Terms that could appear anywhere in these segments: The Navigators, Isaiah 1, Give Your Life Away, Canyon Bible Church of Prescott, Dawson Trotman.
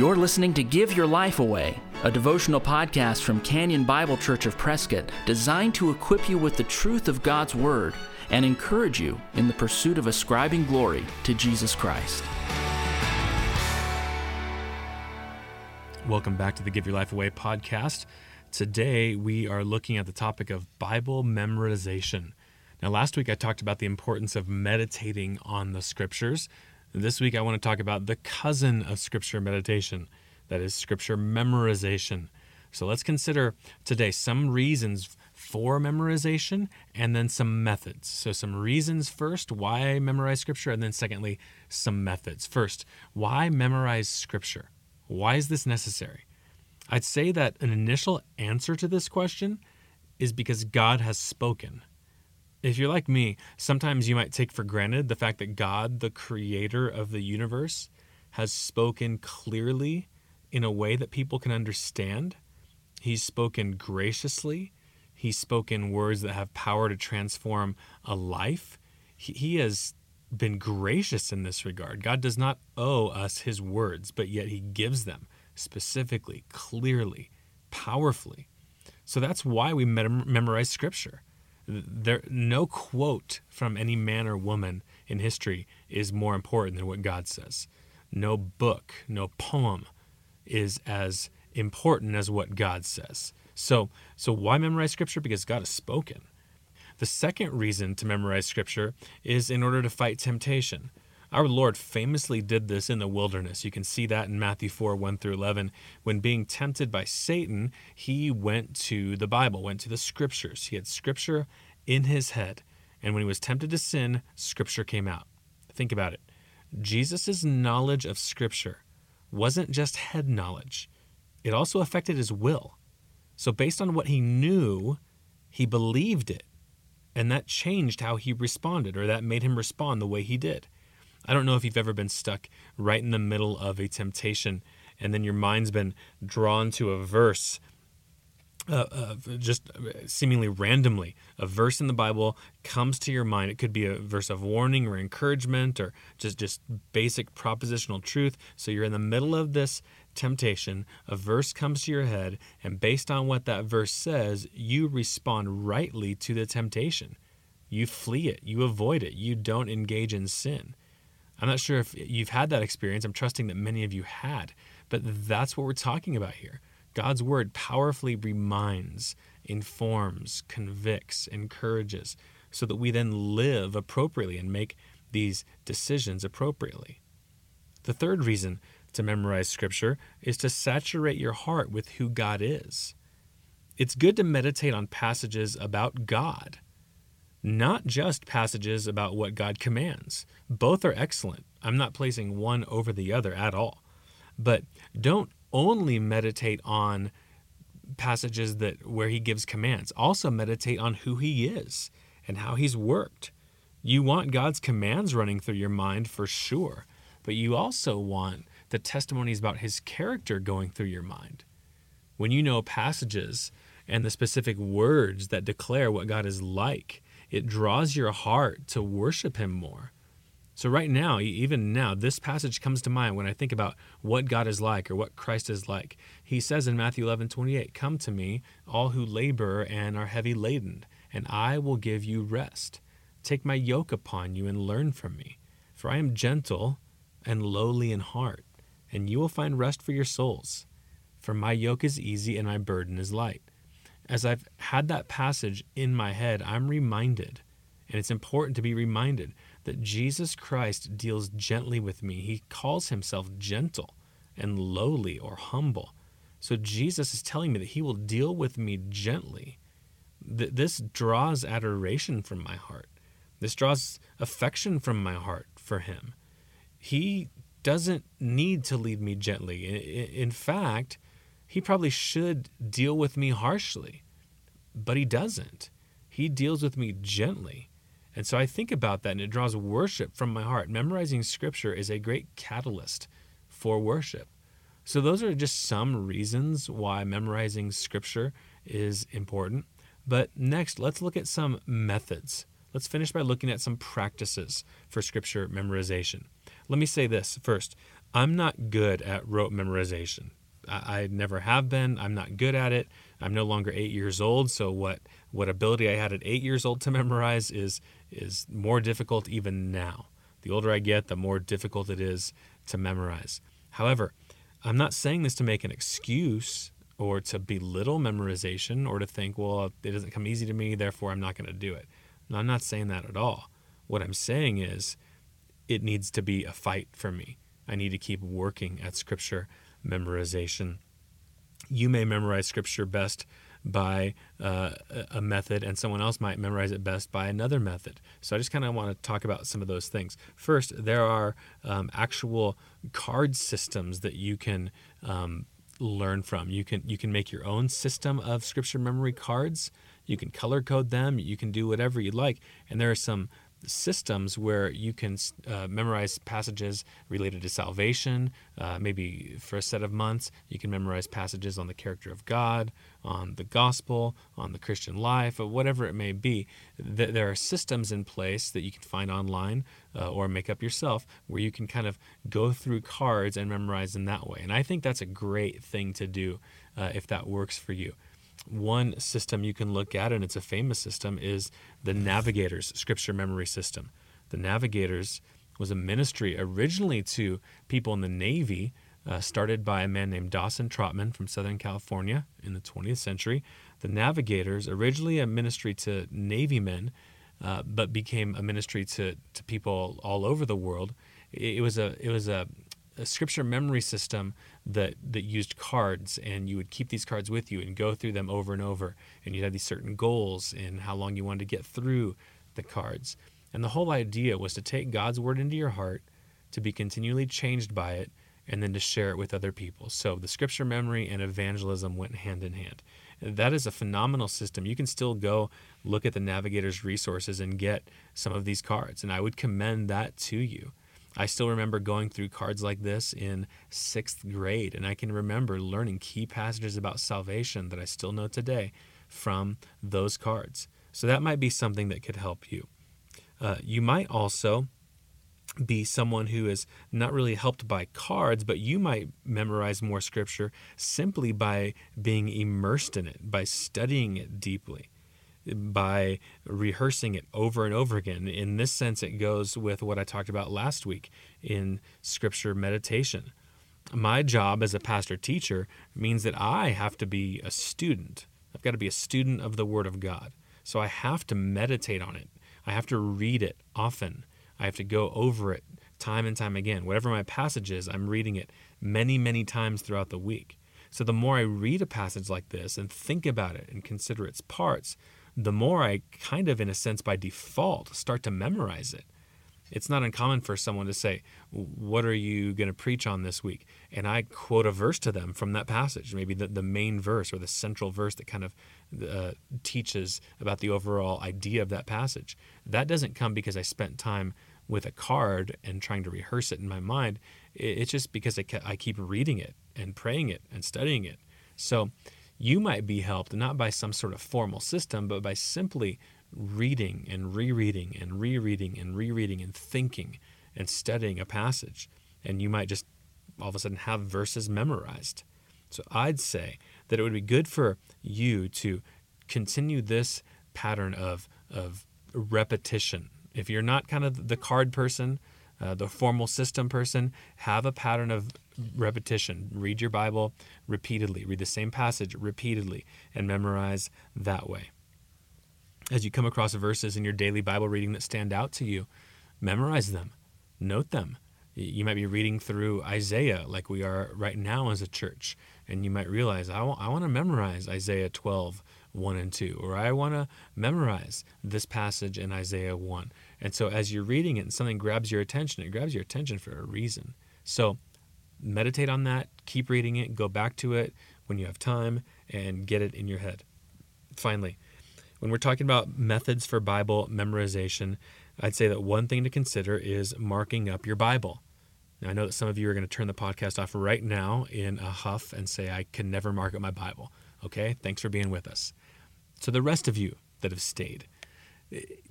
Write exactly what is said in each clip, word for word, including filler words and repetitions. You're listening to Give Your Life Away, a devotional podcast from Canyon Bible Church of Prescott, designed to equip you with the truth of God's Word and encourage you in the pursuit of ascribing glory to Jesus Christ. Welcome back to the Give Your Life Away podcast. Today, we are looking at the topic of Bible memorization. Now, last week I talked about the importance of meditating on the Scriptures. This week I want to talk about the cousin of Scripture meditation, that is Scripture memorization. So let's consider today some reasons for memorization and then some methods. So some reasons first, why memorize Scripture, and then secondly, some methods. First, why memorize Scripture? Why is this necessary? I'd say that an initial answer to this question is because God has spoken. If you're like me, sometimes you might take for granted the fact that God, the creator of the universe, has spoken clearly in a way that people can understand. He's spoken graciously. He's spoken words that have power to transform a life. He, he has been gracious in this regard. God does not owe us his words, but yet he gives them specifically, clearly, powerfully. So that's why we mem- memorize Scripture. There, no quote from any man or woman in history is more important than what God says. No book, no poem is as important as what God says. So, so why memorize Scripture? Because God has spoken. The second reason to memorize Scripture is in order to fight temptation. Our Lord famously did this in the wilderness. You can see that in Matthew four, one through eleven. When being tempted by Satan, he went to the Bible, went to the Scriptures. He had Scripture in his head. And when he was tempted to sin, Scripture came out. Think about it. Jesus' knowledge of Scripture wasn't just head knowledge. It also affected his will. So based on what he knew, he believed it. And that changed how he responded, or that made him respond the way he did. I don't know if you've ever been stuck right in the middle of a temptation and then your mind's been drawn to a verse, uh, uh, just seemingly randomly. A verse in the Bible comes to your mind. It could be a verse of warning or encouragement or just, just basic propositional truth. So you're in the middle of this temptation. A verse comes to your head, and based on what that verse says, you respond rightly to the temptation. You flee it. You avoid it. You don't engage in sin. I'm not sure if you've had that experience. I'm trusting that many of you had, but that's what we're talking about here. God's word powerfully reminds, informs, convicts, encourages, so that we then live appropriately and make these decisions appropriately. The third reason to memorize Scripture is to saturate your heart with who God is. It's good to meditate on passages about God, not just passages about what God commands. Both are excellent. I'm not placing one over the other at all. But don't only meditate on passages that where he gives commands. Also meditate on who he is and how he's worked. You want God's commands running through your mind for sure, but you also want the testimonies about his character going through your mind. When you know passages and the specific words that declare what God is like, it draws your heart to worship him more. So right now, even now, this passage comes to mind when I think about what God is like or what Christ is like. He says in Matthew eleven, twenty-eight, "Come to me, all who labor and are heavy laden, and I will give you rest. Take my yoke upon you and learn from me, for I am gentle and lowly in heart, and you will find rest for your souls. For my yoke is easy and my burden is light." As I've had that passage in my head, I'm reminded, and it's important to be reminded, that Jesus Christ deals gently with me. He calls himself gentle and lowly or humble. So Jesus is telling me that he will deal with me gently. This draws adoration from my heart. This draws affection from my heart for him. He doesn't need to lead me gently. In fact, he probably should deal with me harshly, but he doesn't. He deals with me gently. And so I think about that, and it draws worship from my heart. Memorizing Scripture is a great catalyst for worship. So those are just some reasons why memorizing Scripture is important. But next, let's look at some methods. Let's finish by looking at some practices for Scripture memorization. Let me say this first. I'm not good at rote memorization. I, I never have been. I'm not good at it. I'm no longer eight years old, so what, what ability I had at eight years old to memorize is is more difficult even now. The older I get, the more difficult it is to memorize. However, I'm not saying this to make an excuse or to belittle memorization or to think, well, it doesn't come easy to me, therefore I'm not going to do it. No, I'm not saying that at all. What I'm saying is it needs to be a fight for me. I need to keep working at Scripture memorization. You may memorize Scripture best by uh, a method, and someone else might memorize it best by another method. So I just kind of want to talk about some of those things. First, there are um, actual card systems that you can um, learn from. You can you can make your own system of Scripture memory cards. You can color code them. You can do whatever you like. And there are some systems where you can uh, memorize passages related to salvation. Uh, maybe for a set of months, you can memorize passages on the character of God, on the gospel, on the Christian life, or whatever it may be. Th- there are systems in place that you can find online uh, or make up yourself where you can kind of go through cards and memorize them that way. And I think that's a great thing to do uh, if that works for you. One system you can look at, and it's a famous system, is the Navigators Scripture Memory System. The Navigators was a ministry originally to people in the Navy, uh, started by a man named Dawson Trotman from Southern California in the twentieth century. The Navigators, originally a ministry to Navy men, uh, but became a ministry to, to people all over the world. It, it was a it was a A scripture memory system that, that used cards, and you would keep these cards with you and go through them over and over, and you'd have these certain goals and how long you wanted to get through the cards. And the whole idea was to take God's word into your heart, to be continually changed by it, and then to share it with other people. So the scripture memory and evangelism went hand in hand. That is a phenomenal system. You can still go look at the Navigator's resources and get some of these cards, and I would commend that to you. I still remember going through cards like this in sixth grade, and I can remember learning key passages about salvation that I still know today from those cards. So that might be something that could help you. Uh, you might also be someone who is not really helped by cards, but you might memorize more scripture simply by being immersed in it, by studying it deeply, by rehearsing it over and over again. In this sense, it goes with what I talked about last week in scripture meditation. My job as a pastor teacher means that I have to be a student. I've got to be a student of the Word of God. So I have to meditate on it. I have to read it often. I have to go over it time and time again. Whatever my passage is, I'm reading it many, many times throughout the week. So the more I read a passage like this and think about it and consider its parts, the more I kind of, in a sense, by default, start to memorize it. It's not uncommon for someone to say, what are you going to preach on this week? And I quote a verse to them from that passage, maybe the, the main verse or the central verse that kind of uh, teaches about the overall idea of that passage. That doesn't come because I spent time with a card and trying to rehearse it in my mind. It's just because I, I keep reading it and praying it and studying it. So you might be helped not by some sort of formal system, but by simply reading and rereading and rereading and rereading and thinking and studying a passage. And you might just all of a sudden have verses memorized. So I'd say that it would be good for you to continue this pattern of, of repetition. If you're not kind of the card person, Uh, the formal system person, have a pattern of repetition. Read your Bible repeatedly. Read the same passage repeatedly and memorize that way. As you come across verses in your daily Bible reading that stand out to you, memorize them. Note them. You might be reading through Isaiah like we are right now as a church, and you might realize, I, w- I want to memorize Isaiah twelve, one and two, or I want to memorize this passage in Isaiah one. And so as you're reading it and something grabs your attention, it grabs your attention for a reason. So meditate on that, keep reading it, go back to it when you have time, and get it in your head. Finally, when we're talking about methods for Bible memorization, I'd say that one thing to consider is marking up your Bible. Now, I know that some of you are going to turn the podcast off right now in a huff and say, I can never mark up my Bible. Okay, thanks for being with us. To the rest of you that have stayed,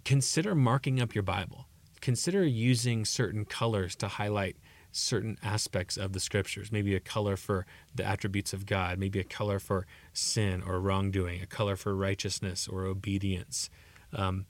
consider marking up your Bible. Consider using certain colors to highlight certain aspects of the scriptures, maybe a color for the attributes of God, maybe a color for sin or wrongdoing, a color for righteousness or obedience. Um,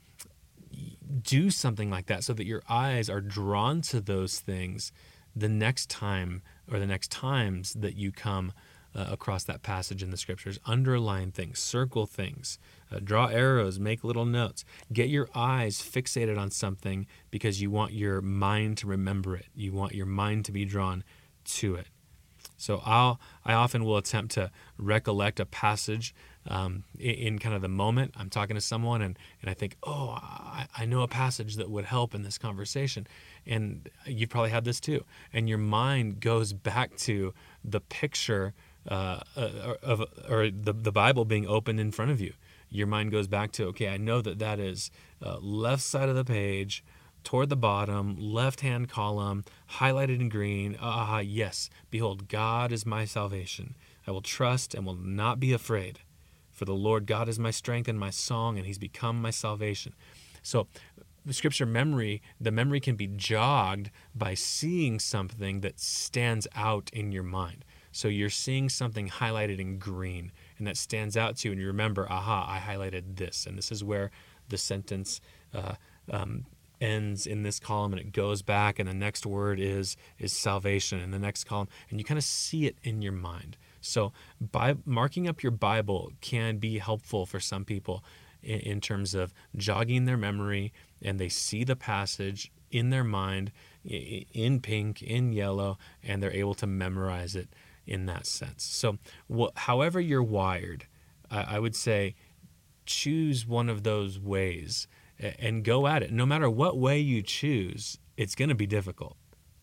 do something like that so that your eyes are drawn to those things the next time or the next times that you come uh, across that passage in the scriptures. Underline things, circle things, uh, draw arrows, make little notes. Get your eyes fixated on something because you want your mind to remember it. You want your mind to be drawn to it. So I'll, I often will attempt to recollect a passage um, in, in kind of the moment. I'm talking to someone and, and I think, oh, I, I know a passage that would help in this conversation. And you've probably had this too. And your mind goes back to the picture uh, of or the, the Bible being opened in front of you. Your mind goes back to, okay, I know that that is uh, left side of the page, toward the bottom, left-hand column, highlighted in green. Ah, uh, yes, behold, God is my salvation. I will trust and will not be afraid. For the Lord God is my strength and my song, and he's become my salvation. So the scripture memory, the memory can be jogged by seeing something that stands out in your mind. So you're seeing something highlighted in green, and that stands out to you, and you remember, aha, I highlighted this. And this is where the sentence uh, um ends in this column, and it goes back, and the next word is is salvation in the next column, and you kind of see it in your mind. So by marking up your Bible can be helpful for some people in, in terms of jogging their memory, and they see the passage in their mind in pink, in yellow, and they're able to memorize it in that sense. So wh- however you're wired, I, I would say choose one of those ways and go at it. No matter what way you choose, it's going to be difficult.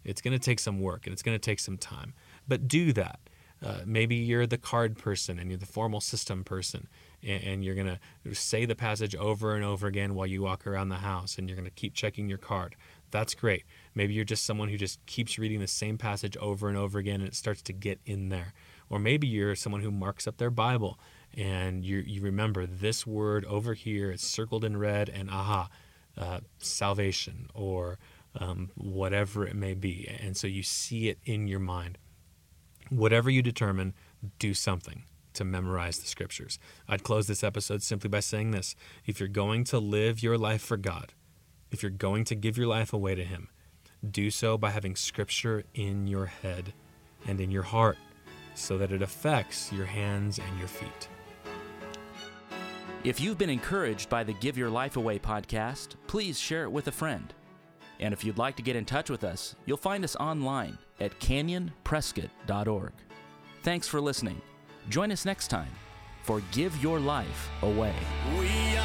It's going to take some work, and it's going to take some time. But do that. Uh, maybe you're the card person, and you're the formal system person, and, and you're going to say the passage over and over again while you walk around the house, and you're going to keep checking your card. That's great. Maybe you're just someone who just keeps reading the same passage over and over again, and it starts to get in there. Or maybe you're someone who marks up their Bible, and you you remember this word over here, it's circled in red, and aha, uh, salvation, or um, whatever it may be. And so you see it in your mind. Whatever you determine, do something to memorize the scriptures. I'd close this episode simply by saying this. If you're going to live your life for God, if you're going to give your life away to him, do so by having scripture in your head and in your heart so that it affects your hands and your feet. If you've been encouraged by the Give Your Life Away podcast, please share it with a friend. And if you'd like to get in touch with us, you'll find us online at canyon prescott dot org. Thanks for listening. Join us next time for Give Your Life Away. We-